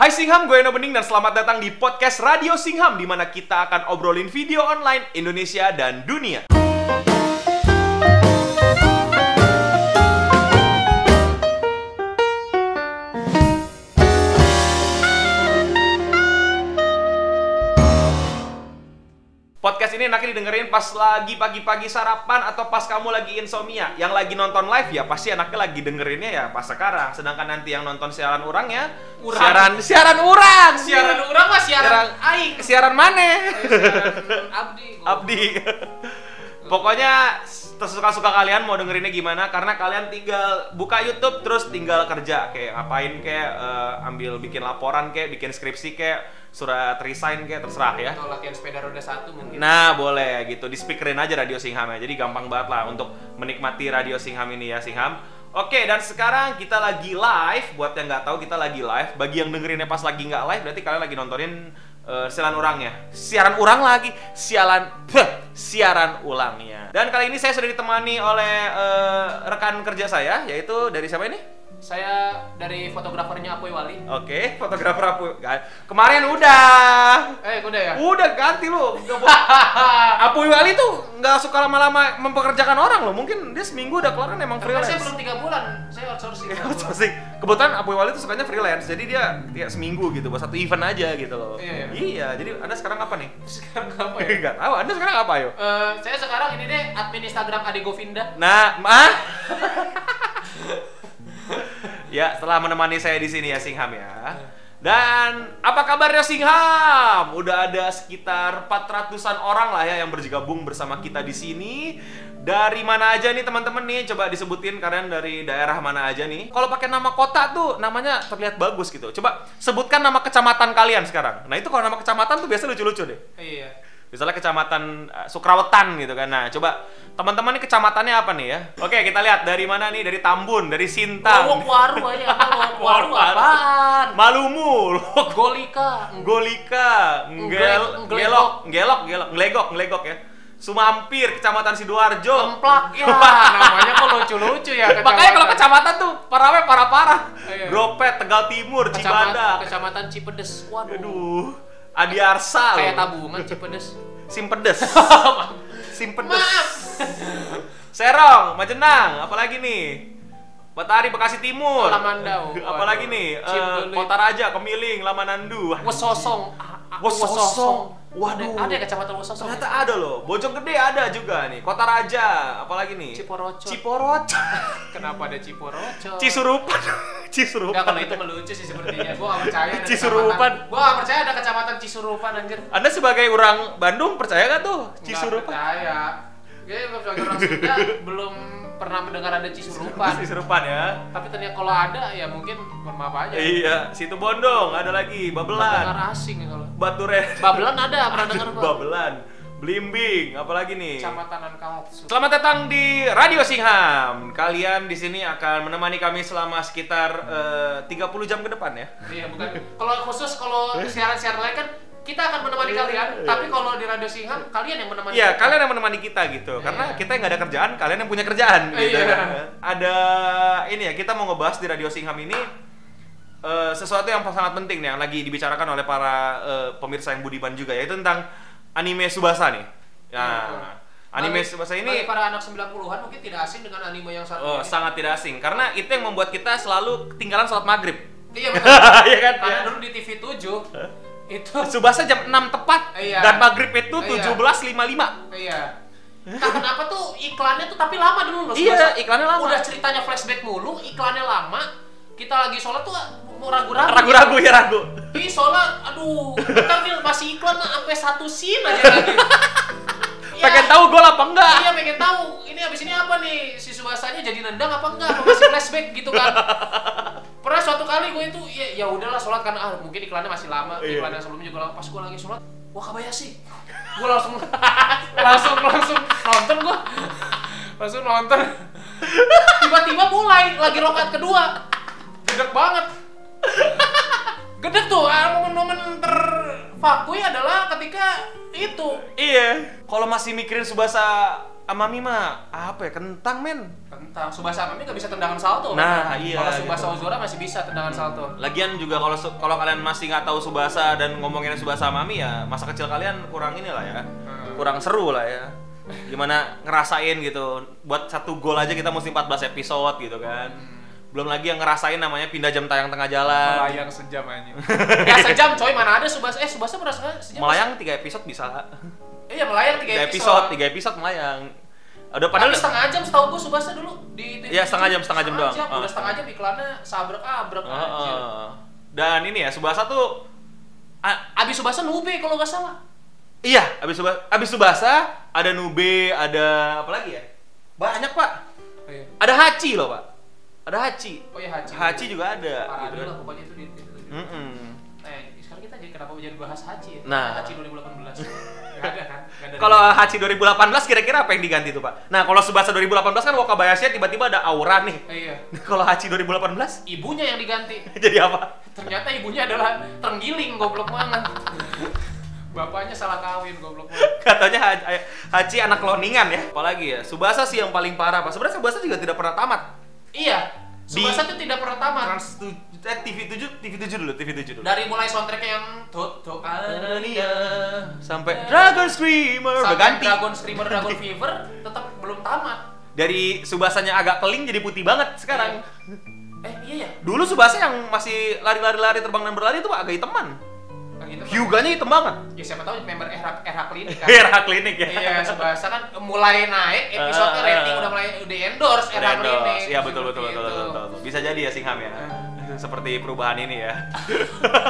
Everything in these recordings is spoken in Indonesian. Hai Singham, gue Eno Bening dan selamat datang di podcast Radio Singham di mana kita akan obrolin video online Indonesia dan dunia. Podcast ini enaknya didengerin pas lagi pagi-pagi sarapan atau pas kamu lagi insomnia. Yang lagi nonton live ya pasti enaknya lagi dengerinnya ya pas sekarang. Sedangkan nanti yang nonton siaran orang ya siaran abdi. Pokoknya sesuka-suka kalian mau dengerinnya gimana, karena kalian tinggal buka YouTube terus tinggal kerja kayak ngapain, kayak ambil bikin laporan, kayak bikin skripsi, kayak surat resign, kayak terserah ya. Atau latihan sepeda roda satu mungkin. Nah boleh gitu, di speakerin aja Radio Singham ya. Jadi gampang banget lah untuk menikmati Radio Singham ini ya Singham. Oke, dan sekarang kita lagi live. Buat yang nggak tahu kita lagi live. Bagi yang dengerinnya pas lagi nggak live, berarti kalian lagi nontonin siaran orangnya. Siaran ulangnya. Dan kali ini saya sudah ditemani oleh rekan kerja saya, yaitu dari siapa ini? Saya dari fotografernya Apuy Wali. Oke, fotografer Apuy. Kemarin udah. Udah ya? Udah, ganti lu. Apuy Wali tuh nggak suka lama-lama mempekerjakan orang loh. Mungkin dia seminggu udah kelar kan, emang freelance. Saya belum 3 bulan, saya outsourcing. Outsourcing. Kebetulan Apuy Wali tuh sukanya freelance, jadi dia kayak seminggu gitu, buat satu event aja gitu loh. Iya, iya. Jadi Anda sekarang apa nih? Sekarang apa ya? Nggak tahu. Anda sekarang apa yo? Saya sekarang ini deh admin Instagram Ade Govinda. Nah, ya, setelah menemani saya di sini ya Singham ya. Dan apa kabarnya Singham? Udah ada sekitar 400-an orang lah ya yang bergabung bersama kita di sini. Dari mana aja nih teman-teman nih? Coba disebutin kalian dari daerah mana aja nih? Kalau pakai nama kota tuh namanya terlihat bagus gitu. Coba sebutkan nama kecamatan kalian sekarang. Nah, itu kalau nama kecamatan tuh biasa lucu-lucu deh. Iya. Misalnya kecamatan Sukrawetan gitu kan. Nah, coba teman-teman ini kecamatannya apa nih ya? Oke, kita lihat dari mana nih? Dari Tambun, dari Sintang. Lowokwaru aja. Lowokwaru apaan? Malumu, Golika. Golika, Nglegok ya. Sumampir, Kecamatan Sidoarjo. Templak ya. Namanya kok lucu-lucu ya. Makanya kalau kecamatan tuh parah-parah. Gropet, Tegal Timur, Cibadak. Kecamatan Cipedes. Waduh. Aduh. Adiarsa kayak tabungan Cipedes. Simpedes. Simpedes. Maaf. Serong, Majenang, apalagi nih? Batari, Bekasi Timur. Lamandau. Apalagi nih? Kota Raja, Kemiling, Lamanandu. Wesosong. Wesosong. Waduh. Ada kecamatan Wesosong. Ternyata ada loh. Bojonggede ada juga nih. Kota Raja, apalagi nih? Ciporoco. Ciporoco. Kenapa ada Ciporoco? Cisurupan. Cisurupan. Enggak, kalau itu melucu sih sepertinya. Gua enggak percaya ada Cisurupan. Gua enggak percaya ada kecamatan Cisurupan anjir. Anda sebagai orang Bandung percaya enggak tuh Cisurupan? Enggak percaya. Gue sebagai orang Sunda belum pernah mendengar ada Cisurupan. Cisurupan ya. Tapi ternyata kalau ada ya mungkin mohon maaf aja. Iya, situ Bondong, ada lagi Babelan. Dengar asing kalau. Baturen. Babelan ada, pernah dengar gua. Babelan. Blimbing, apalagi nih? Kecamatan Kalsu. Selamat datang di Radio Singham. Kalian di sini akan menemani kami selama sekitar 30 jam ke depan ya. Iya, bukan. Kalau khusus kalau siaran-siaran lain kan kita akan menemani kalian, tapi kalau di Radio Singham kalian yang menemani. Iya, kalian yang menemani kita gitu. Karena kita yang nggak ada kerjaan, kalian yang punya kerjaan gitu. Ada ini ya, kita mau ngebahas di Radio Singham ini sesuatu yang sangat penting nih yang lagi dibicarakan oleh para pemirsa yang budiman juga, yaitu tentang anime Tsubasa nih. Nah, anime Tsubasa ini para anak 90-an mungkin tidak asing dengan anime yang satu ini. Sangat tidak asing karena itu yang membuat kita selalu ketinggalan sholat maghrib. Iya betul. Iya kan? Karena dulu di TV 7 itu Tsubasa jam 6 tepat dan maghrib itu 17.55. Iya. Entah kenapa tuh iklannya tuh tapi lama dulu loh. Iya, iklannya lama. Udah ceritanya flashback mulu, iklannya lama. Kita lagi sholat tuh ragu-ragu. Ih sholat, aduh, kita masih iklan lah, sampai satu scene aja lagi. Ya, pengen tahu gol apa enggak? Iya pengen tahu. Ini abis ini apa nih? Si Tsubasanya jadi nendang apa enggak? Apa masih flashback gitu kan? Pernah suatu kali gue itu ya udahlah sholat karena mungkin iklannya masih lama, iklan yang sebelumnya juga lama. Pas gue lagi sholat, Wakabayashi. Gue langsung nonton gue. Langsung nonton. Tiba-tiba mulai lagi rokat kedua. Gedeg banget. Gedeg tuh momen-momen terfakui adalah ketika itu. Iya. Kalau masih mikirin Tsubasa Amami mah apa ya, kentang men. Kentang. Tsubasa Amami nggak bisa tendangan salto. Nah, kan? Iya. Kalau Tsubasa gitu. Ozora masih bisa tendangan salto. Lagian juga kalau kalian masih nggak tahu Tsubasa dan ngomongin Tsubasa Amami ya masa kecil kalian kurang inilah ya. Kurang seru lah ya. Gimana ngerasain gitu. Buat satu gol aja kita mesti 14 episode gitu kan. Belum lagi yang ngerasain namanya pindah jam tayang tengah jalan. Melayang sejam aja. Ya sejam coy, mana ada Tsubasa. Tsubasa pernah sejam. Melayang 3 episode bisa. Iya, melayang 3 episode melayang. Udah padahal setengah jam setahu gua Tsubasa dulu di TV. Iya, setengah jam doang. Udah setengah jam iklannya sabrek-abrek aja. Dan ini ya Tsubasa tuh abis Tsubasa Nube kalau enggak salah. Iya, abis Tsubasa ada Nube, ada apa lagi ya? Banyak, Pak. Oh, iya. Ada Hachi loh, Pak. Ada Hachi. Oh iya, Hachi juga ada. Parah gitu. Lah pokoknya itu di. Sekarang kita jadi kenapa jadi bahas Hachi ya? Nah, Hachi 2018. Enggak ada kan? Kalau Hachi 2018 kira-kira apa yang diganti tuh, Pak? Nah, kalau Tsubasa 2018 kan Wakabayashi tiba-tiba ada aura nih. Iya. Kalau Hachi 2018 ibunya yang diganti. Jadi apa? Ternyata ibunya adalah Trenggiling, goblok banget. Bapaknya salah kawin, goblok. Katanya Hachi anak kloningan ya. Apalagi ya, Tsubasa sih yang paling parah, Pak. Sebenarnya Tsubasa juga tidak pernah tamat. Iya, Tsubasa itu tidak pernah tamat. TV7 dulu. Dari mulai soundtracknya yang Toto Anania sampai Dragon Screamer berganti. Dragon Screamer, Dragon Fever tetap belum tamat. Dari Tsubasanya agak keling jadi putih banget sekarang. Iya ya. Dulu Tsubasa yang masih lari-lari terbang dan berlari itu agak hiteman. Hyuga-nya hitam banget. Ya siapa tahu member Erha Clinic kan. Erha Clinic ya. Iya, Tsubasa kan mulai naik episode rating udah endorse Erha Clinic. Iya betul. Bisa jadi ya Singham ya. Seperti perubahan ini ya.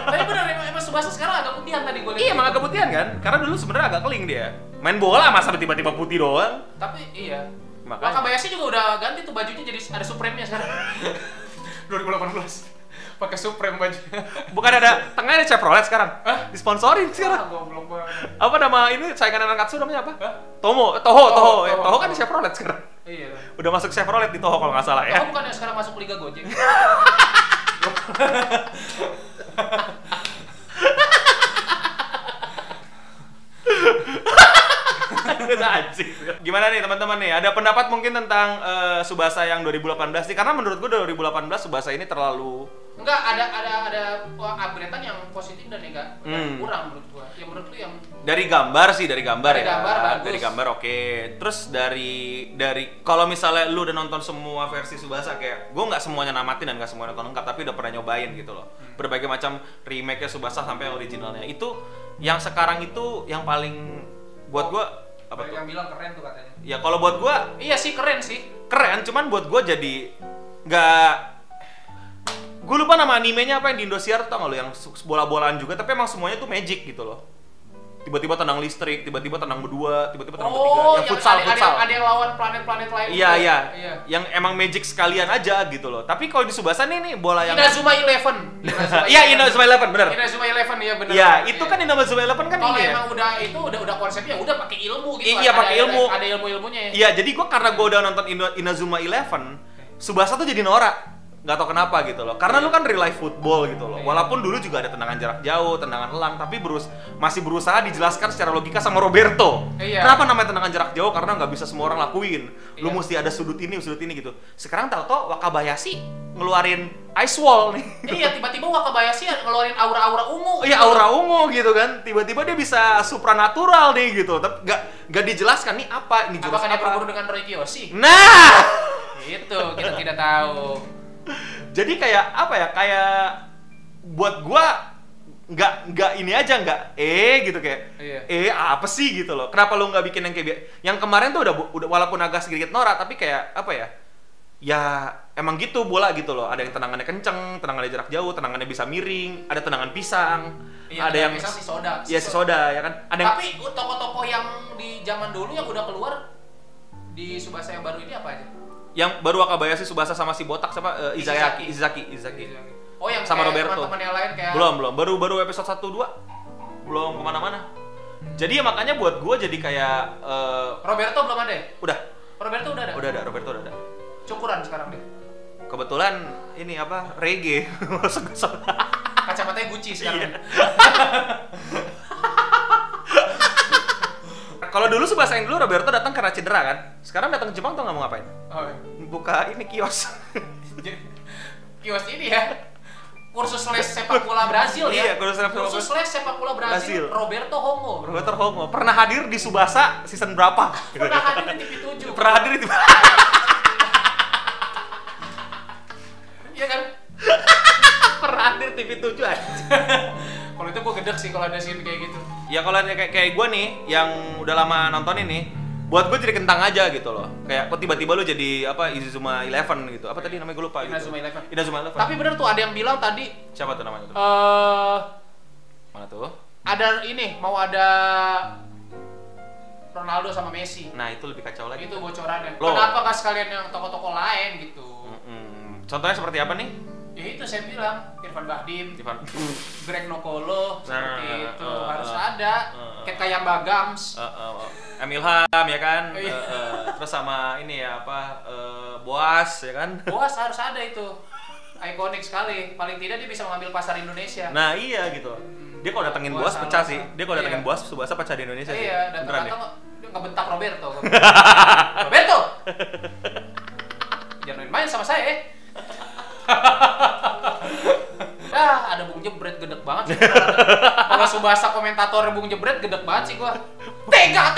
Tapi benar emang Tsubasa sekarang agak putihan tadi gue lihat. Iya, emang agak putihan kan? Karena dulu sebenarnya agak keling dia. Main bola masa tiba-tiba putih doang. Tapi iya. Wakabayashi juga udah ganti tuh bajunya jadi ada Supreme-nya sekarang. 2018. Pakai Supreme baju. Bukan ada tengahnya ada Chevrolet sekarang. Hah? Disponsorin sekarang. Goblok banget. Apa nama ini saingan Katsu namanya apa? Hah? Toho kan di Chevrolet sekarang. Iya. Udah masuk Chevrolet di Toho kalau nggak salah ya. Toho bukan yang sekarang masuk Liga Gojek. Gimana nih teman-teman nih? Ada pendapat mungkin tentang Tsubasa yang 2018 nih? Karena menurut gue 2018 Tsubasa ini terlalu enggak ada upgrade-an yang positif dan negatif kurang menurut gua. Ya menurut lu yang dari gambar oke. Terus dari kalau misalnya lu udah nonton semua versi Tsubasa kayak gua nggak semuanya namatin dan nggak semuanya nonton lengkap tapi udah pernah nyobain gitu loh. Berbagai macam remake-nya Tsubasa sampai originalnya. Itu yang sekarang itu yang paling buat gua apa tuh? Yang bilang keren tuh katanya. Ya kalau buat gua iya sih keren sih. Keren cuman buat gua jadi nggak. Gue lupa nama animenya apa yang di Indosiar, tau gak lo yang bola-bolaan juga, tapi emang semuanya tuh magic gitu loh. Tiba-tiba tendang listrik, tiba-tiba tendang berdua, tiba-tiba tendang bertiga. Oh, yang futsal. Ada yang lawan planet-planet lain. Iya. Yang emang magic sekalian aja gitu loh. Tapi kalau di Tsubasa nih bola yang Inazuma Eleven bener. Inazuma Eleven ya bener. Iya, itu kan Inazuma Eleven kan. Kalau emang udah konsepnya udah pakai ilmu gitu. Iya, pakai ilmu. Ada ilmu-ilmunya ya. Iya, jadi gue karena gue udah nonton Inazuma Eleven, Tsubasa tuh jadi Nora. Gak tau kenapa gitu loh, karena lu kan real life football gitu loh. Walaupun dulu juga ada tendangan jarak jauh, tendangan elang, tapi masih berusaha dijelaskan secara logika sama Roberto. Kenapa namanya tendangan jarak jauh? Karena nggak bisa semua orang lakuin. Lu mesti ada sudut ini gitu. Sekarang tau Wakabayashi ngeluarin ice wall nih. Iya, tiba-tiba Wakabayashi ngeluarin aura-aura ungu. Iya, aura ungu gitu kan. Tiba-tiba dia bisa supranatural nih gitu. Tapi nggak dijelaskan nih apa ini jelas. Apakah dia berguru dengan Roy Kiyoshi? Nah, itu kita tidak tahu. Jadi kayak apa ya, kayak buat gua nggak ini aja nggak gitu kayak apa sih gitu loh. Kenapa lu nggak bikin yang kayak yang kemarin tuh udah walaupun agak sedikit norak tapi kayak apa ya, ya emang gitu bola gitu loh. Ada yang tendangannya kenceng, tendangannya jarak jauh, tendangannya bisa miring, ada tendangan pisang, ada yang pisang si soda ya kan. Ada tapi tokoh-tokoh yang di zaman dulu yang udah keluar di Tsubasa yang baru ini apa aja? Yang baru Wakabayashi Tsubasa sama si botak sama Ishizaki. Oh, yang sama Roberto. Teman-teman yang lain kayak belum. Baru episode 1 2. Belum kemana mana. Jadi ya makanya buat gua jadi kayak Roberto belum ada ya? Udah. Roberto udah ada. Roberto udah ada. Cukuran sekarang deh. Kebetulan ini apa? Reggae. Kacamatanya Gucci sekarang. Kalau dulu sebahasa yang dulu Roberto datang karena cedera kan. Sekarang datang ke Jepang tuh nggak mau ngapain? Oh, ya. Buka ini kios. Kios ini ya. Kursus les sepak bola Brazil ya. Iya, kursus les sepak bola Brazil. Roberto Hongo. Roberto Hongo pernah hadir di Tsubasa season berapa? Pernah hadir di TV7. Pernah hadir di. Iya kan? Pernah hadir di TV7 aja. Kalau itu gue gedeg sih kalau ada scene kayak gitu. Ya kalau kayak gue nih yang udah lama nonton ini, buat gue jadi kentang aja gitu loh. Kayak kok tiba-tiba lo jadi apa Inazuma Eleven gitu. Apa tadi namanya gue lupa gitu. Inazuma Eleven. Tapi bener tuh ada yang bilang tadi. Siapa tuh namanya tuh? Mana tuh? Ada ini mau ada Ronaldo sama Messi. Nah, itu lebih kacau lagi. Itu bocorannya. Loh. Kenapa enggak sekalian yang tokoh-tokoh lain gitu? Contohnya seperti apa nih? Ya itu saya bilang Irfan Bahdim, Greg Nokolo, seperti itu harus ada. Kayak Bagams, Emilham ya kan, terus sama ini ya apa Boas ya kan. Boas harus ada itu, ikonik sekali. Paling tidak dia bisa mengambil pasar Indonesia. Nah iya gitu. Dia kalau datengin Boas pecah sih. Dia kalau datengin Boas Tsubasa pecah di Indonesia. Iya. Dan ternyata ngebentak Roberto. Roberto, jangan main sama saya. Nah, ada Bung Jebret gedeg banget sih. Kalau Tsubasa komentator Bung Jebret gedeg banget sih gua. Tega.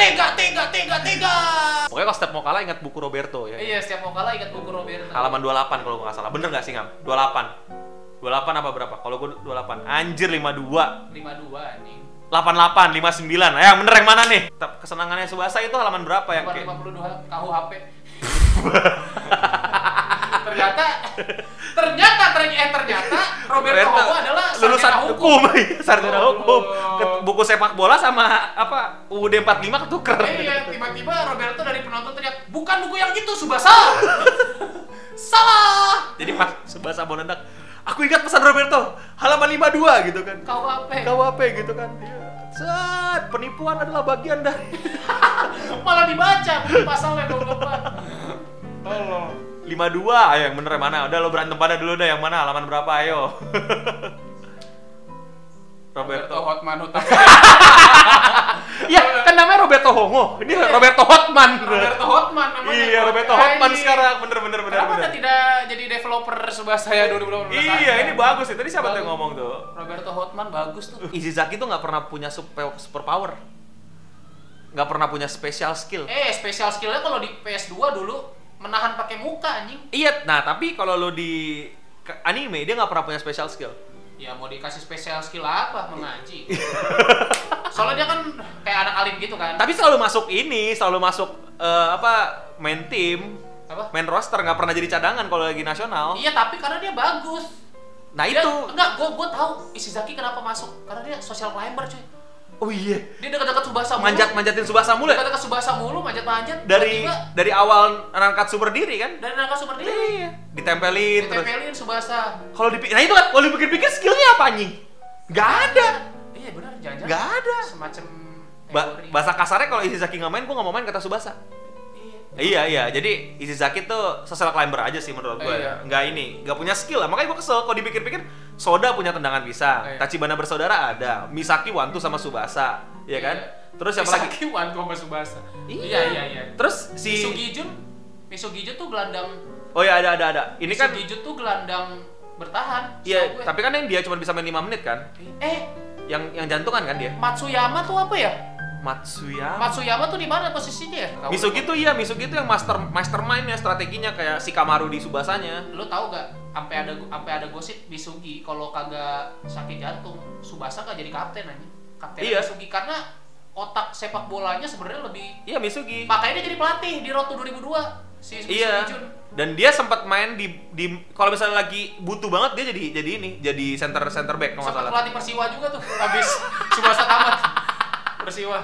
Pokoknya kalau setiap mau kalah ingat buku Roberto ya. Iya, setiap mau kalah ingat buku Roberto. Halaman 28 kalau gua nggak salah. Bener nggak sih, Ngam? 28 apa berapa? Kalau gua 28. Anjir 52. 52 anjing. 88, 59. Yang bener yang mana nih? Kesenangannya Tsubasa itu halaman berapa yang kayak 52 KUHP. Ternyata Roberto Hongo adalah lulusan hukum. Sarjana hukum. Buku sepak bola sama apa UUD 45 ketuker. Iya, tiba-tiba Roberto dari penonton teriak, "Bukan buku yang itu, Tsubasa." Salah. Jadi pas Tsubasa mau nendak, aku ingat pesan Roberto, halaman 52 gitu kan. KUHP gitu kan. Set, penipuan adalah bagian dari. Malah dibaca pasalnya 24. Tolong. 52, ayo yang bener yang mana? Udah lo berantem pada dulu deh, yang mana? Halaman berapa? Ayo. Roberto Hotman Hotman. Ya, kan namanya Roberto Hongo. Ini yeah. Roberto Hotman. Roberto Hotman namanya. Iya, Roberto Hotman sekarang bener. Kenapa bener. Tidak jadi developer Tsubasa ya 2020? Iya, ini bagus sih. Tadi siapa tuh yang ngomong tuh? Roberto Hotman bagus tuh. Ishizaki tuh nggak pernah punya super power. Nggak pernah punya special skill. Special skillnya kalau di PS2 dulu menahan pakai muka anjing. Iya, nah tapi kalau lo di anime dia nggak pernah punya special skill. Ya mau dikasih special skill apa, mengaji? Soalnya dia kan kayak anak alim gitu kan. Tapi selalu masuk main tim, main roster, nggak pernah jadi cadangan kalau lagi nasional. Iya, tapi karena dia bagus. Nah dia, itu. Enggak, gue tahu Ishizaki kenapa masuk karena dia social climber cuy. Oh iya. Dia dekat-dekat Tsubasa mulu. Manjatin Tsubasa mulu. Dekat-dekat Tsubasa mulu, manjat. Dari awal angkat sumber diri kan? Dari angkat sumber diri. Iya. Ditempelin Tsubasa. Kalau dipikir, nah itu kan kalau dipikir-pikir skillnya apa anjing? Gak ada. Iya benar, jangan-jangan. Gak ada. Semacam bahasa kasarnya kalau Ishizaki nggak main, gua nggak mau main kata Tsubasa. Iya. Jadi Ishizaki tuh social climber aja sih menurut gue. Iya. Nggak punya skill lah. Makanya gue kesel kalau dipikir-pikir. Soda punya tendangan bisa. Tachibana bersaudara ada. Misaki wantu sama Tsubasa, ya kan? Terus siapa lagi? Misaki wantu sama Tsubasa. Iya. Terus si Misugi Jun tuh gelandang. Oh iya ada. Ini kan Misugi Jun tuh gelandang bertahan. Iya. Tapi kan yang dia cuma bisa main 5 menit kan? Yang jantungan kan dia? Matsuyama tuh apa ya? Matsuyama tuh di mana posisinya ya? Misugi tuh iya, Misugi tuh yang mastermind-nya, strateginya kayak si Kamaru di Tsubasanya. Lo tau gak? Sampai ada gosip Misugi kalau kagak sakit jantung, Tsubasa gak jadi kapten aja. Kapten iya. Misugi karena otak sepak bolanya sebenarnya lebih. Iya Misugi. Makanya dia jadi pelatih di Road to 2002 si Misugi Jun. Dan dia sempat main di kalau misalnya lagi butuh banget dia jadi center back kalau enggak salah. Sempat pelatih Persiwa juga tuh habis Tsubasa tamat. Persiwa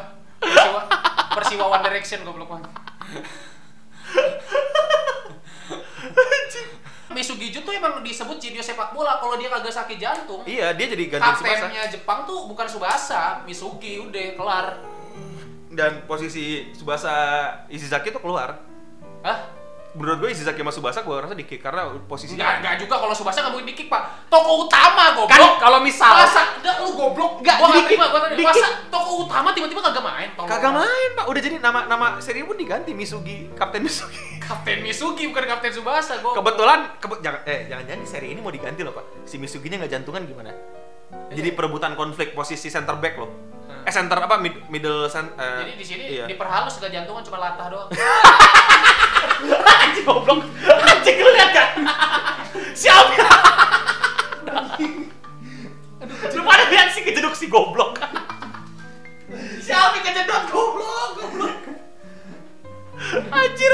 One Direction goblok banget. Misugi Jun tuh emang disebut jenius sepak bola kalau dia kagak sakit jantung. Iya, dia jadi gantiin Tsubasa. Kaptennya Jepang tuh bukan Tsubasa, Misugi udah kelar. Dan posisi Tsubasa Ishizaki tuh keluar. Hah? menurut gue Ishizaki sama Tsubasa gue rasa di-kick karena posisinya enggak juga. Kalau Tsubasa enggak mungkin di-kick, Pak. Tokoh utama goblok. Kan kalau misal masa enggak lu goblok enggak gua enggak terima gua tadi. Masa tokoh utama tiba-tiba kagak main. Kagak main, Pak. Udah jadi nama seri pun diganti Misugi, Kapten Misugi. Kapten Misugi bukan Kapten Tsubasa gua. Kebetulan jangan-jangan di seri ini mau diganti loh, Pak. Si Misuginya enggak jantungan gimana? Jadi perebutan konflik posisi center back loh. Center apa middle center. Jadi di sini diperhalus enggak jantungan cuma latah doang. Anjing goblok. Anjing lu lihat kan? Siapa? Aduh, lu pada lihat sih kejeduk si goblok. Siapa kejeduk goblok, goblok. Anjir.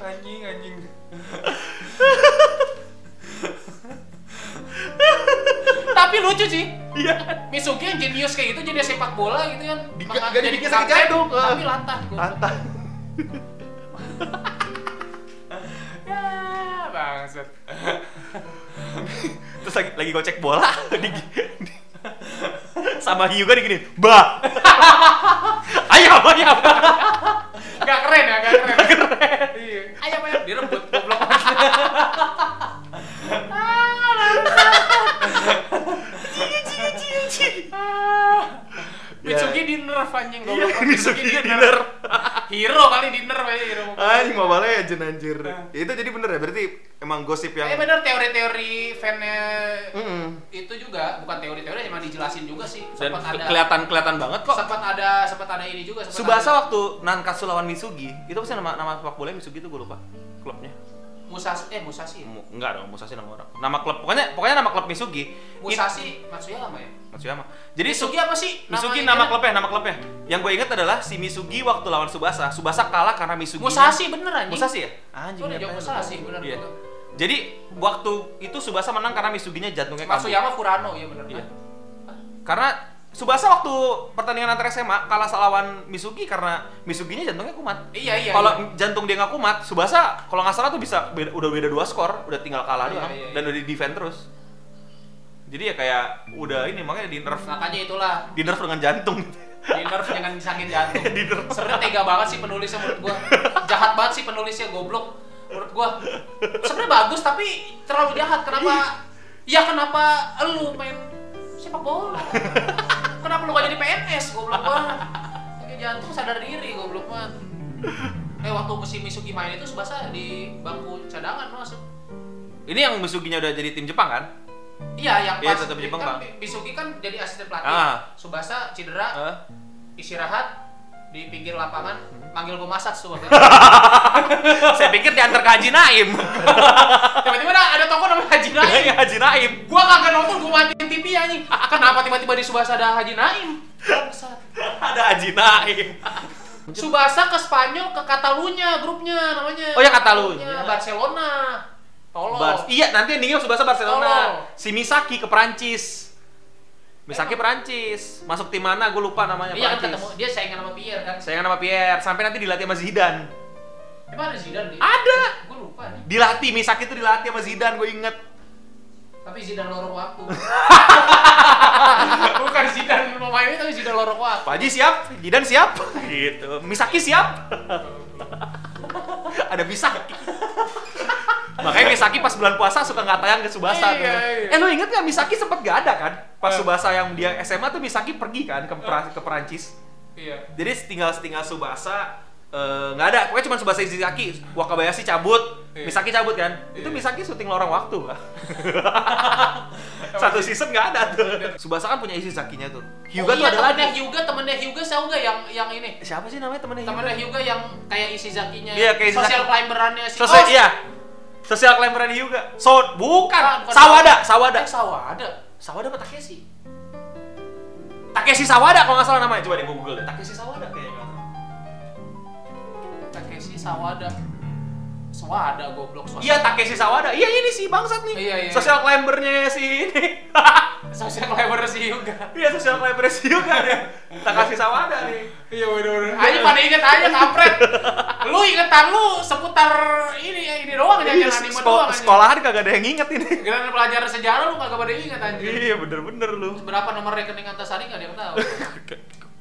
Aduh anjing. Tapi lucu sih. Iya. Misugi yang jenius kayak gitu jadi sepak bola gitu kan. Enggak jadi sakit jantung. Tapi lantah gua. Lantah. Ya, bangsat. Terus lagi gocek bola sama Hyuga di gini. Bah. Ayam. Enggak keren. Iya. Ayam direbut goblok. Misugi dinner anjing goblok. Misugi dinner. Hero kali dinner kayak hero. Anjing Mobile Legends anjir. Itu jadi bener ya berarti emang gosip yang bener teori-teori fan-nya itu juga bukan teori-teori emang dijelasin juga sih. Sempat ada kelihatan banget kok. Sempat ada ini juga Tsubasa waktu Nankatsu lawan Misugi. Itu pasti nama sepak bola Misugi itu gue lupa klubnya. Musashi. Enggak dong, Musashi nama orang. Nama klub pokoknya nama klub Misugi. Musashi Matsuyama ya? Matsuyama. Jadi Misugi apa sih? Misugi nama klubnya. Yang gue inget adalah si Misugi waktu lawan Tsubasa kalah karena Misugi. Musashi bener anjing. Musashi ya? Anjing. Udah jauh Musashi bener. Iya. Jadi waktu itu Tsubasa menang karena Misuginya jantungnya kalah. Matsuyama Furano ya bener. Iya. Karena Tsubasa waktu pertandingan antar SMA kalah lawan Misugi karena Misuginya jantungnya kumat. Iya. Kalau jantung dia nggak kumat, Tsubasa kalau nggak salah tuh bisa udah beda 2 skor, udah tinggal kalah doang dan udah di defend terus. Jadi ya kayak udah ini makanya di nerf. Makanya itulah. Di nerf dengan jantung. Di nerf dengan sakit jantung. Di nerf. Sebenarnya tega banget sih penulisnya menurut gua. Jahat banget sih penulisnya goblok menurut gua. Sebenarnya bagus tapi terlalu jahat. Kenapa? Ya kenapa elu main sepak bola? Kenapa lu gak jadi PNS goblok banget? Sakit jantung sadar diri goblok banget. Waktu Misugi main itu Tsubasa di bangku cadangan masuk. Ini yang Misuginya udah jadi tim Jepang kan? Iya yang pas tetap Jepang kan, Misugi kan jadi asisten pelatih. Tsubasa cedera, istirahat di pinggir lapangan, manggil gua Masats tuh waktu itu. Saya pikir diantar ke Haji Naim. Tiba-tiba ada tokoh namanya Haji Naim. Gua kagak nonton, gua matiin TV anjing. Kenapa tiba-tiba di Tsubasa ada Haji Naim? Ada Haji Naim. Tsubasa ke Spanyol, ke Catalunya grupnya namanya. Oh ya Catalunya. Barcelona. Tolong. Iya, nanti endingnya Tsubasa Barcelona. Tolong. Si Misaki ke Perancis. Perancis. Masuk tim mana gue lupa namanya. Iya kan ketemu, dia saingan sama Pierre kan? Saingan sama Pierre, sampai nanti dilatih sama Zidane. Emang ada Zidane dia? Ada! Gue lupa nih. Dilatih, Misaki tuh dilatih sama Zidane, gue inget. Tapi Zidane lorong waktu. Bukan Zidane pemainnya, tapi Zidane lorong waktu. Pak Haji siap, Zidane siap. Gitu. Misaki siap. Ada Misaki. Makanya Misaki pas bulan puasa suka nggak tayang ke Tsubasa tuh. Lu inget nggak Misaki sempet nggak ada kan? Pas Tsubasa yang dia SMA tuh Misaki pergi kan ke Perancis. Iya. Jadi tinggal Tsubasa nggak ada. Pokoknya cuma Tsubasa Ishizaki, Wakabayashi cabut, Misaki cabut kan? Itu Misaki syuting lorong waktu lah. Satu season nggak ada tuh. Tsubasa kan punya Ishizakinya tuh. Hyuga tuh ada lagi. Temennya Hyuga siapa nggak yang ini? Siapa sih namanya temennya? Temennya Hyuga yang kayak Ishizakinya. Iya kayak Ishizaki. Social climberannya si. Iya. Sosial climberan Hyuga. Bukan. Sawada. Sawada apa Takeshi? Takeshi Sawada kalau nggak salah namanya. Coba deh gua Google deh. Takeshi Sawada kayaknya. Takeshi Sawada. Sawada goblok. Iya, Takeshi Sawada. Iya ini si bangsat nih. Iya. Sosial climbernya si ini. Sosial climber si Hyuga. Iya, sosial climber si Hyuga deh. Takeshi Sawada nih. Iya, waduh. Ayo pada inget aja kampret. Lu ingetan lu seputar ini doang aja yang anime doang. Sekolahan kagak ada yang inget ini. Gara-gara pelajaran sejarah lu kagak pada inget anjir. Iya bener-bener lu. Berapa nomor rekening Antasari gak ada yang tahu.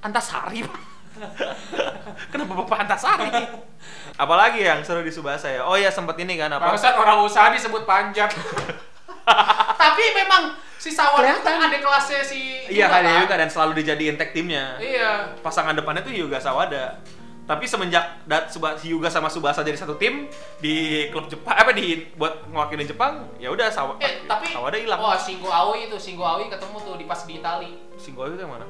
Antasari. Kenapa Bapak Antasari? Apalagi yang seru di Tsubasa ya? Oh ya sempat ini kan apa? Barusan orang usaha disebut panjat. Tapi memang si Sawada itu ada kelasnya si Hyuga. Iya kan ya Hyuga, dan selalu dijadiin tag timnya. Iya. Pasangan depannya tuh Hyuga Sawada. Tapi semenjak Hyuga sama Tsubasa jadi satu tim di klub Jepang, apa di buat ngewakilin Jepang, ya udah Sawada hilang. Wah, Shingo Aoi itu, Shingo Aoi ketemu tuh di pas di Itali. Shingo Aoi itu yang mana?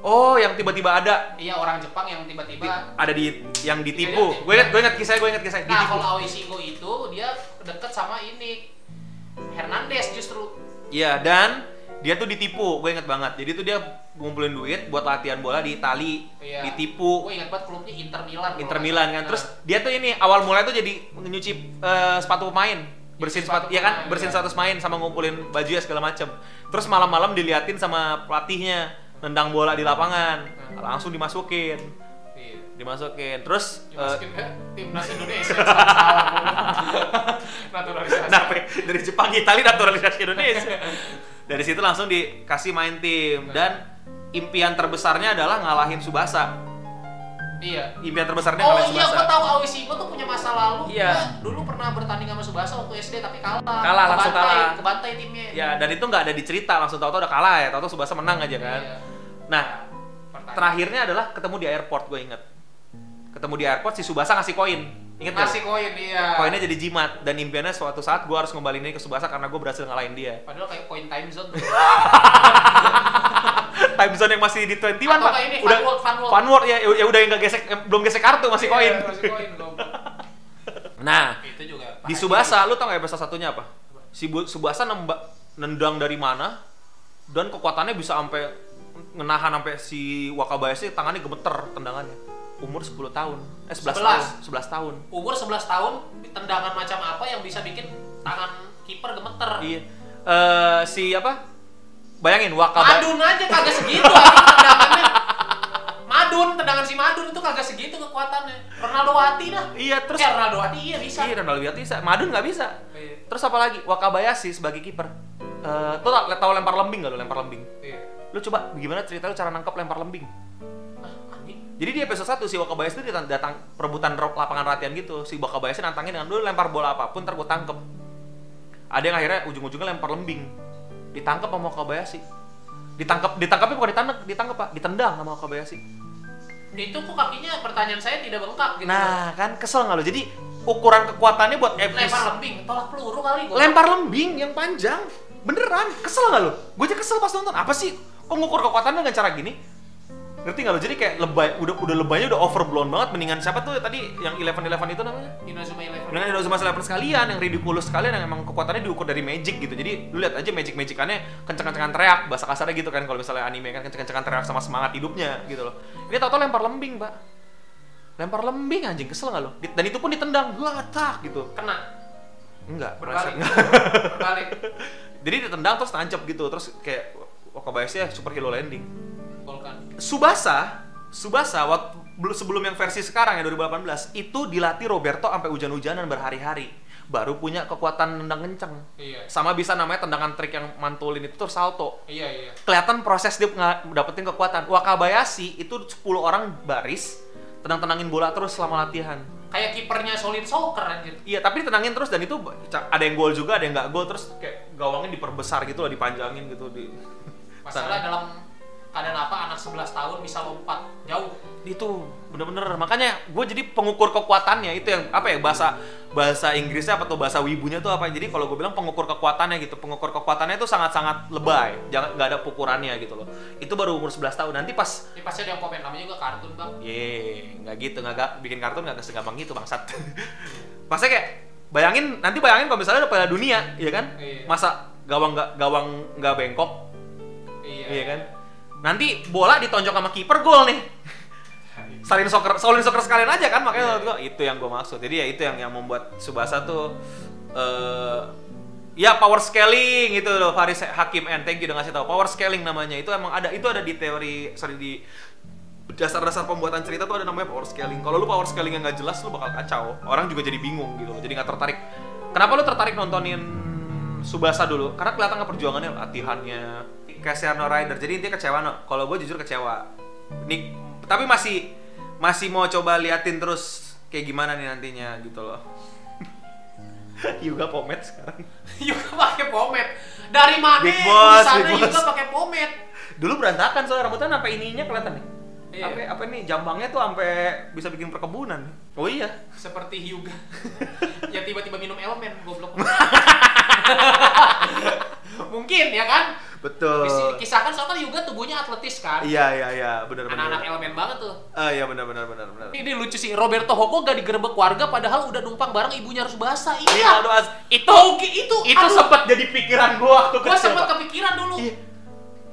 Oh, yang tiba-tiba ada. Iya, orang Jepang yang tiba-tiba ada di yang ditipu. Gue ingat kisahnya. Nah, kalau Aoi Shingo itu dia deket sama ini Hernandez justru. Iya, dan dia tuh ditipu, gue inget banget. Jadi tuh dia ngumpulin duit buat latihan bola di Itali, iya. Ditipu. Gue inget banget klubnya Inter Milan. Inter Milan kan. Nah. Terus dia tuh ini awal mulai tuh jadi nyuci sepatu pemain, bersihin sepatu, ya kan, bersihin sepatu pemain sama ngumpulin baju ya segala macem. Terus malam-malam diliatin sama pelatihnya, nendang bola di lapangan, langsung dimasukin. Dimasukin, terus dimasukin ke timnas Indonesia. Naturalisasi. Nah, dari Jepang ke Itali naturalisasi Indonesia. Dari situ langsung dikasih main tim, dan impian terbesarnya adalah ngalahin Tsubasa. Iya. Impian terbesarnya ngalahin Tsubasa. Oh iya, gue tahu Aoi Shingo tuh punya masa lalu. Iya. Dia dulu pernah bertanding sama Tsubasa waktu SD tapi kalah. Kalah, langsung kalah. Kebantai timnya. Ya, dan itu nggak ada di cerita, langsung tahu-tahu udah kalah ya, tahu-tahu Tsubasa menang aja kan. Iya. Nah, terakhirnya adalah ketemu di airport, gue inget. Ketemu di airport, si Tsubasa ngasih koin. Ingat gak? Ngasih koin, iya. Koinnya jadi jimat, dan impiannya suatu saat gue harus ngembaliin ini ke Tsubasa karena gue berhasil ngalahin dia. Padahal kayak koin time zone. Time zone yang masih di 21, Pak. Udah Fun World ya, udah yang gak gesek, belum gesek kartu, masih koin. Iya, masih koin. Nah, itu juga di Tsubasa, lu tau gak episode satunya apa? Si Tsubasa nendang dari mana, dan kekuatannya bisa sampai ngenahan sampai si Wakabayashi tangannya gemeter tendangannya. Umur 10 tahun, 11 tahun. Umur 11 tahun, tendangan macam apa yang bisa bikin tangan kiper gemeter? Iya. Si apa? Bayangin Wakabayashi. Madun aja kagak segitu tendangannya. Madun, tendangan si Madun itu kagak segitu kekuatannya. Ronaldo Hati dah. Iya, terus Ronaldo Hati iya bisa. Iya, Ronaldo Hati bisa. Madun nggak bisa. Iya. Terus apa lagi? Wakabayashi sebagai kiper. Tahu lempar lembing enggak lo? Lempar lembing. Iya. Lu coba gimana cerita lu cara nangkep lempar lembing? Jadi di episode 1 si Wakabayashi itu datang perebutan lapangan latihan gitu. Si Wakabayashi nantangin dengan dulu lempar bola apapun ntar gue tangkep. Ada yang akhirnya ujung-ujungnya lempar lembing. Ditangkep sama Wakabayashi. Ditangkepnya bukan ditangkep Pak, ditendang sama Wakabayashi. Itu kok kakinya pertanyaan saya tidak bengkak gitu. Nah, kan kesel enggak lo. Jadi ukuran kekuatannya buat episode lempar lembing, tolak peluru kali gua. Lempar lembing yang panjang. Beneran, kesel enggak lo? Gue aja kesel pas nonton. Apa sih kok ngukur kekuatannya dengan cara gini? Ngerti nggak lo? Jadi kayak lebay, udah lebaynya udah overblown banget. Mendingan siapa tuh tadi yang 11 itu namanya? Inazuma Eleven sekalian, yang ridiculous sekalian, yang emang kekuatannya diukur dari magic gitu. Jadi lu lihat aja magic-magicannya kenceng-kencengan teriak, bahasa kasarnya gitu kan kalau misalnya anime kan kenceng-kencengan teriak sama semangat hidupnya gitu loh. Ini tau-tau lempar lembing, Pak. Lempar lembing anjing, kesel nggak lo? Dan itu pun ditendang, glatak gitu. Kena. Enggak, berbalik. Jadi ditendang terus tancap gitu, terus kayak Wakabayashi superhero landing. Tsubasa waktu sebelum yang versi sekarang ya 2018 itu dilatih Roberto sampai hujan-hujanan berhari-hari baru punya kekuatan nendang kenceng. Iya. Sama bisa namanya tendangan trik yang mantulin itu terus salto. Iya. Kelihatan proses dia dapetin kekuatan. Wakabayashi itu 10 orang baris tenang-tenangin bola terus selama latihan. Kayak kipernya solid soccer anjir. Iya, tapi ditenangin terus dan itu ada yang gol juga, ada yang nggak gol terus kayak gawangnya diperbesar gitu lah, dipanjangin gitu di. Masalah dalam keadaan apa anak 11 tahun bisa lompat jauh itu bener-bener, makanya gue jadi pengukur kekuatannya itu yang apa ya bahasa Inggrisnya apa tuh bahasa wibunya tuh apa, jadi kalau gue bilang pengukur kekuatannya itu sangat-sangat lebay, jangan nggak ada ukurannya gitu loh. Itu baru umur 11 tahun nanti pasti ada yang komen namanya juga kartun Bang. Nggak gitu, nggak bikin kartun nggak segampang gitu bangsat. Pasti kayak bayangin kalau misalnya udah Piala Dunia ya kan, masa gawang nggak bengkok, iya kan. Nanti bola ditonjok sama kiper gol nih. Solin soccer sekalian aja kan, makanya yeah. Itu yang gue maksud. Jadi ya itu yang membuat Tsubasa tuh ya power scaling itu loh. Faris Hakim and thank you udah ngasih tahu power scaling namanya. Itu emang ada, itu ada di teori, sorry, di dasar-dasar pembuatan cerita tuh ada namanya power scaling. Kalau lu power scaling yang nggak jelas lu bakal kacau. Orang juga jadi bingung gitu loh. Jadi nggak tertarik. Kenapa lu tertarik nontonin Tsubasa dulu? Karena kelihatan ke perjuangannya, latihannya. Kasihan no rider, jadi intinya kecewa no. Kalau gue jujur kecewa. Nih, tapi masih masih mau coba liatin terus kayak gimana nih nantinya gitu loh. Hyuga pomade sekarang. Hyuga pakai pomade. Dari mana? Sana Hyuga pakai pomade. Dulu berantakan soalnya rambutnya sampai ininya kelihatan nih. Iya. Apa nih jambangnya tuh sampai bisa bikin perkebunan. Oh iya, seperti Hyuga. Ya tiba-tiba minum elemen goblok. Mungkin ya kan? Betul. Kisahkan soal kan Hyuga tubuhnya atletis kan? Iya iya iya, benar-benar. Anak-anak elemen banget tuh. Iya benar-benar benar. Ini lucu sih, Roberto Hongo gak digerebek warga padahal udah numpang bareng ibunya harus bahasa. Iya. Itu sempat jadi pikiran gua waktu kecil. Gua sempat kepikiran dulu. Iya.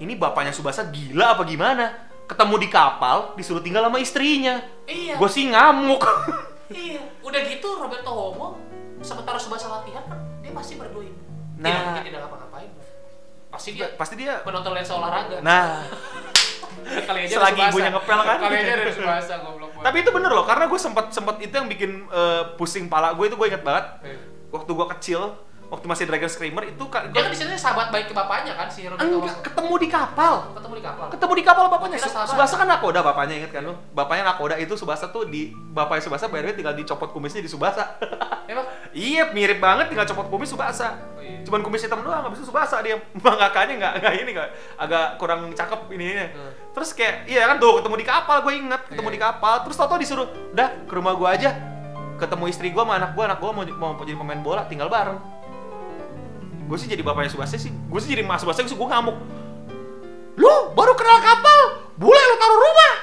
Ini bapaknya Tsubasa gila apa gimana? Ketemu di kapal, disuruh tinggal sama istrinya. Iya. Gue sih ngamuk. Iya. Udah gitu Roberto Hongo sementara Tsubasa latihan kan dia pasti berduin. Nah, tidak ngapa-ngapain. Pasti dia penonton lensa olahraga. Nah. Kali aja selagi ibunya ngepel kan. Kali aja dari Tsubasa goblok. Tapi itu bener loh, karena gue sempat itu yang bikin pusing pala gue, itu gue inget banget. Waktu gue kecil, waktu masih Dragon Screamer itu kan dia kan di sana sahabat baik ke bapaknya kan si Roberto. Enggak, ketemu di kapal bapaknya. Tsubasa kan nakoda bapaknya, inget kan lu? Bapaknya nakoda itu Tsubasa tuh di bapaknya Tsubasa by the way tinggal dicopot kumisnya di Tsubasa. Emang? Iya, mirip banget tinggal copot kumis Tsubasa. Oh, iya. Cuman kumis hitam doang, habis itu Tsubasa dia mangakanya enggak ini enggak agak kurang cakep ininya. Terus kayak iya kan tuh ketemu di kapal, gue inget ketemu di kapal. Terus tau-tau disuruh, "Dah, ke rumah gue aja." Ketemu istri gue sama anak gue mau jadi pemain bola, tinggal bareng. Gue sih jadi bapaknya Tsubasa sih, gue sih jadi mas Tsubasa sih, gue ngamuk. Lu baru kenal kapal, boleh lu taruh rumah,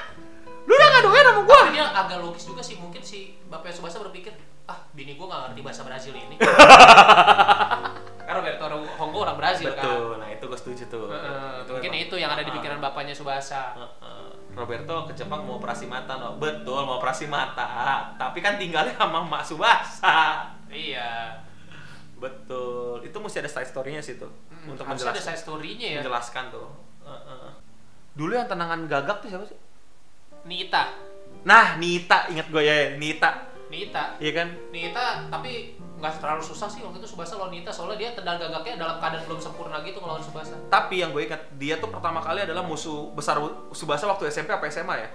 lu udah gak doain sama gue. Tapi dia agak logis juga sih, mungkin si bapaknya Tsubasa berpikir, ah bini gue gak ngerti bahasa Brazil ini. Karena Roberto Hongo orang Brazil. Betul, kan? Betul, nah itu gue setuju tuh. Mungkin itu yang ada di pikiran bapaknya Tsubasa. Roberto ke Jepang mau operasi mata, no? Betul mau operasi mata, tapi kan tinggalnya sama mak Tsubasa. Iya. Betul, itu mesti ada side story-nya sih tuh. Untuk menjelaskan. Ada side story-nya ya. Menjelaskan tuh. Dulu yang tenangan gagap tuh siapa sih? Nita. Nah, Nita ingat gue ya, Nita. Iya kan? Nita, tapi nggak terlalu susah sih waktu itu Tsubasa lawan Nita soalnya dia tendang gagaknya dalam keadaan belum sempurna gitu ngelawan Tsubasa. Tapi yang gue ingat, dia tuh pertama kali adalah musuh besar Tsubasa waktu SMP apa SMA ya?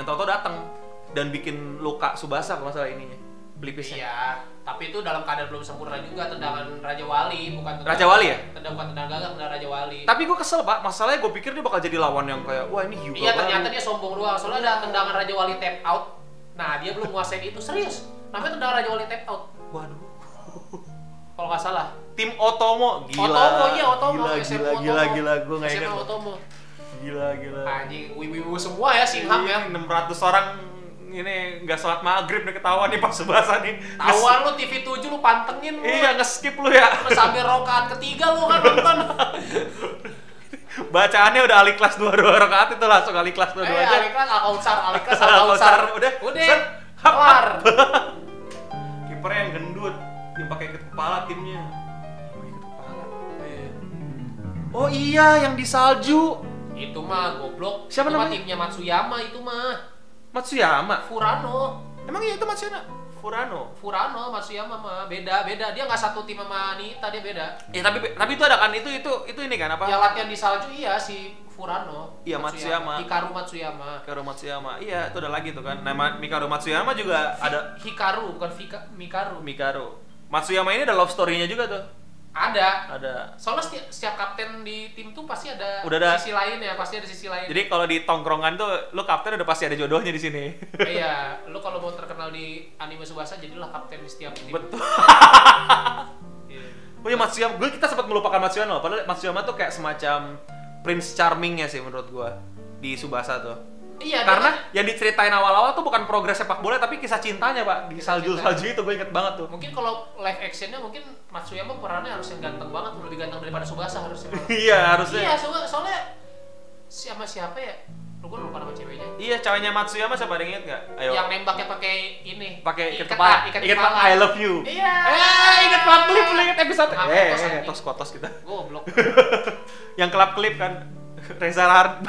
Yang tau-tau datang dan bikin luka Tsubasa kalau masalah ininya. Pelipisnya. Iya. Tapi itu dalam keadaan belum sempurna juga, tendangan Raja Wali, bukan Raja Wali ya? Bukan tendang gagak, tendang Raja Wali. Tapi gue kesel pak, masalahnya gue pikir dia bakal jadi lawan yang kayak, wah ini Hyuga. Iya ternyata dia sombong doang, soalnya ada tendangan Raja Wali tap out. Nah dia belum nguasain itu, serius. Namanya tendangan Raja Wali tap out. Waduh. Kalau nggak salah. Tim Otomo, gila. Otomo, iya Otomo. Gila, gue nggak ingat. Otomo. Gila. Anjing, wibu semua ya, Singham ya. 600 orang. Ini nggak sholat maghrib nih ketahuan nih pas Tsubasa nih. Tahuan lu TV7 lu pantengin lu. Iya nge-skip lu ya. Sambil rokaat ketiga lu kan nonton. Bacaannya udah aliklas 2 rokaat itu langsung aliklas 2 aja. Aliklas al-kausar. Udah. Keluar. Kipernya yang gendut, yang pakai ikat kepala timnya. Oh iya yang di salju. Itu mah goblok. Siapa namanya? Timnya Matsuyama itu mah. Matsuyama? Furano. Emang iya itu Matsuyama? Furano, Matsuyama mah beda. Dia nggak satu tim sama Nita, dia beda. Ya tapi itu ada kan itu ini kan apa? Ya latihan di salju iya si Furano. Iya Matsuyama. Hikaru Matsuyama. Iya, itu ada lagi tuh kan. Nama Hikaru Matsuyama juga ada Hikaru bukan Mikaru. Matsuyama ini ada love story-nya juga tuh. Ada. Soalnya setiap kapten di tim tuh pasti ada sisi lain ya, pasti ada sisi lain. Jadi kalau di tongkrongan tuh, lu kapten udah pasti ada jodohnya di sini. Iya, lu kalau mau terkenal di anime Tsubasa jadilah kapten di setiap tim. Betul. Oh ya Matsuyama, kita sempat melupakan Matsuyama, padahal Matsuyama tuh kayak semacam prince charming-nya sih menurut gua di Tsubasa tuh. Iya. Karena yang diceritain awal-awal tuh bukan progres sepak bola tapi kisah cintanya pak di salju itu gue inget banget tuh. Mungkin kalau live actionnya mungkin Matsuyama perannya harus yang ganteng banget, lebih ganteng daripada Tsubasa harusnya. Iya harusnya. Iya soalnya siapa ya? Gue lupa nama ceweknya. Iya ceweknya Matsuyama siapa yang inget nggak? Ayo. Yang nembaknya pakai ini. Pakai ikat kepala. I love you. Iya. Inget banget lu inget episode. Kotos kita. Goblok. Yang kelap kelip kan Reza Rard.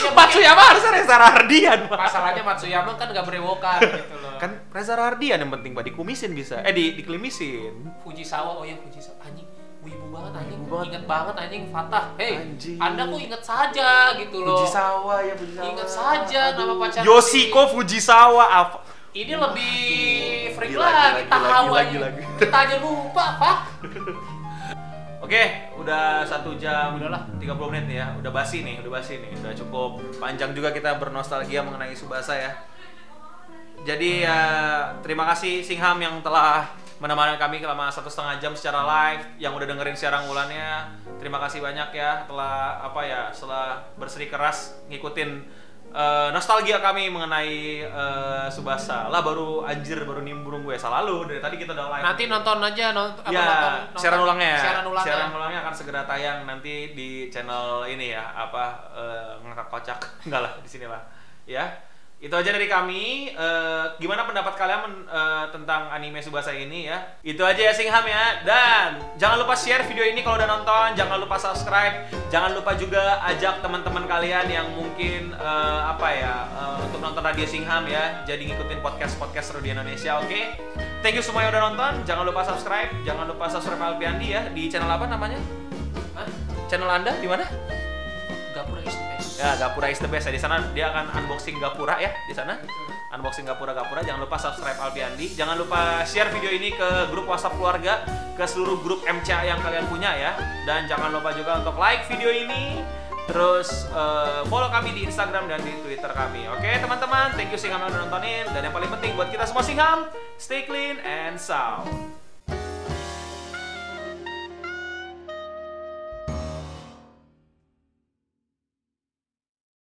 Ya, Matsuyama harusnya Reza Rahardian. Masalahnya Matsuyama kan gak berewokan gitu loh. Kan Reza Rahardian yang penting pak dikumisin bisa. Dikelimisin. Fujisawa, oh iya Fujisawa. Anjing, wibu banget anjing, inget banget anjing Fatah. Hey, anjing. Anda kok inget saja gitu loh. Fujisawa ya, Fujisawa. Inget saja. Aduh. Nama pacar Yoshiko Fujisawa apa? Ini lebih freak lagi, tahu lagi. Kita aja lupa, Pak. Oke, udah 1 jam, udahlah 30 menit nih ya. Udah basi nih. Udah cukup panjang juga kita bernostalgia mengenai Tsubasa ya. Jadi ya terima kasih Singham yang telah menemani kami selama 1,5 jam secara live, yang udah dengerin siaran ulannya. Terima kasih banyak ya telah berseri keras ngikutin nostalgia kami mengenai Tsubasa. Lah baru nimbrung gue salah lu. Dari tadi kita udah live. Nanti nonton aja nonton siaran ulangnya ya. Siaran ulangnya akan segera tayang nanti di channel ini ya, Ngakak Kocak. Enggak lah, di sinilah. Ya. Itu aja dari kami. Gimana pendapat kalian tentang anime Tsubasa ini ya? Itu aja ya Singham ya. Dan jangan lupa share video ini kalau udah nonton. Jangan lupa subscribe. Jangan lupa juga ajak teman-teman kalian yang mungkin untuk nonton Radio Singham ya. Jadi ngikutin podcast-podcast seru di Indonesia, oke? Thank you semua yang udah nonton. Jangan lupa subscribe. Jangan lupa subscribe Alpiandi ya di channel apa namanya? Hah? Channel Anda di mana? Gapura is the best. Ya, Gapura is the best. Ya, di sana dia akan unboxing Gapura ya, di sana. Unboxing Gapura. Jangan lupa subscribe Alpiandi. Jangan lupa share video ini ke grup WhatsApp keluarga, ke seluruh grup MCA yang kalian punya ya. Dan jangan lupa juga untuk like video ini. Terus follow kami di Instagram dan di Twitter kami. Oke, teman-teman, thank you Singham yang udah nontonin. Dan yang paling penting buat kita semua Singham, stay clean and sound.